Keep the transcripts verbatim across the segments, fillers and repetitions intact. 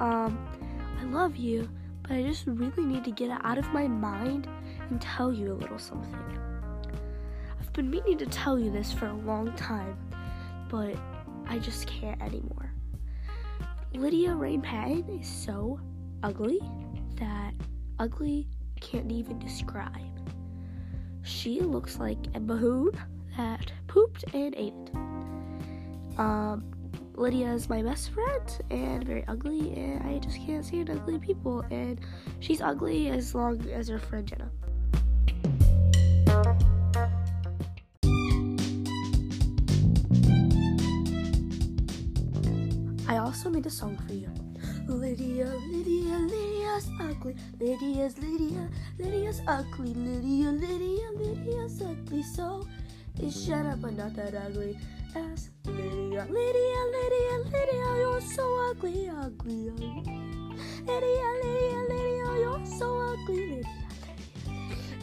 Um, I love you, but I just really need to get it out of my mind and tell you a little something. I've been meaning to tell you this for a long time, but I just can't anymore. Lydia Rain Patton is so ugly that ugly can't even describe. She looks like a baboon that pooped and ate it. Um, Lydia is my best friend and very ugly, and I just can't stand ugly people, and she's ugly as long as her friend Jenna. I also made a song for you. Lydia, Lydia, Lydia's ugly. Lydia's Lydia, Lydia's ugly. Lydia, Lydia, Lydia's ugly. So is Jenna, but not that ugly as Lydia. Lydia, Lydia, Lydia, you're so ugly, ugly, ugly. Lydia, Lydia, Lydia, you're so ugly.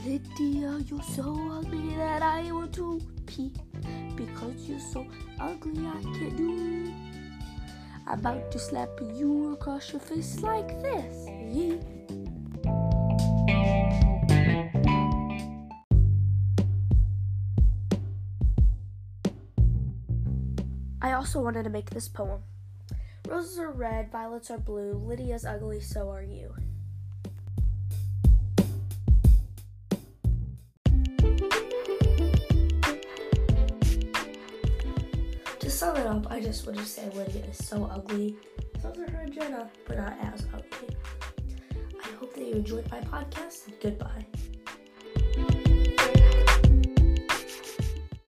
Lydia, Lydia, you're so ugly that I want to pee. Because you're so ugly, I can't do. I'm about to slap you across your face like this. Yeah. I also wanted to make this poem. Roses are red, violets are blue, Lydia's ugly, so are you. To sum it up, I just want to say Lydia is so ugly. So is her and Jenna, but not as ugly. I hope that you enjoyed my podcast, and goodbye.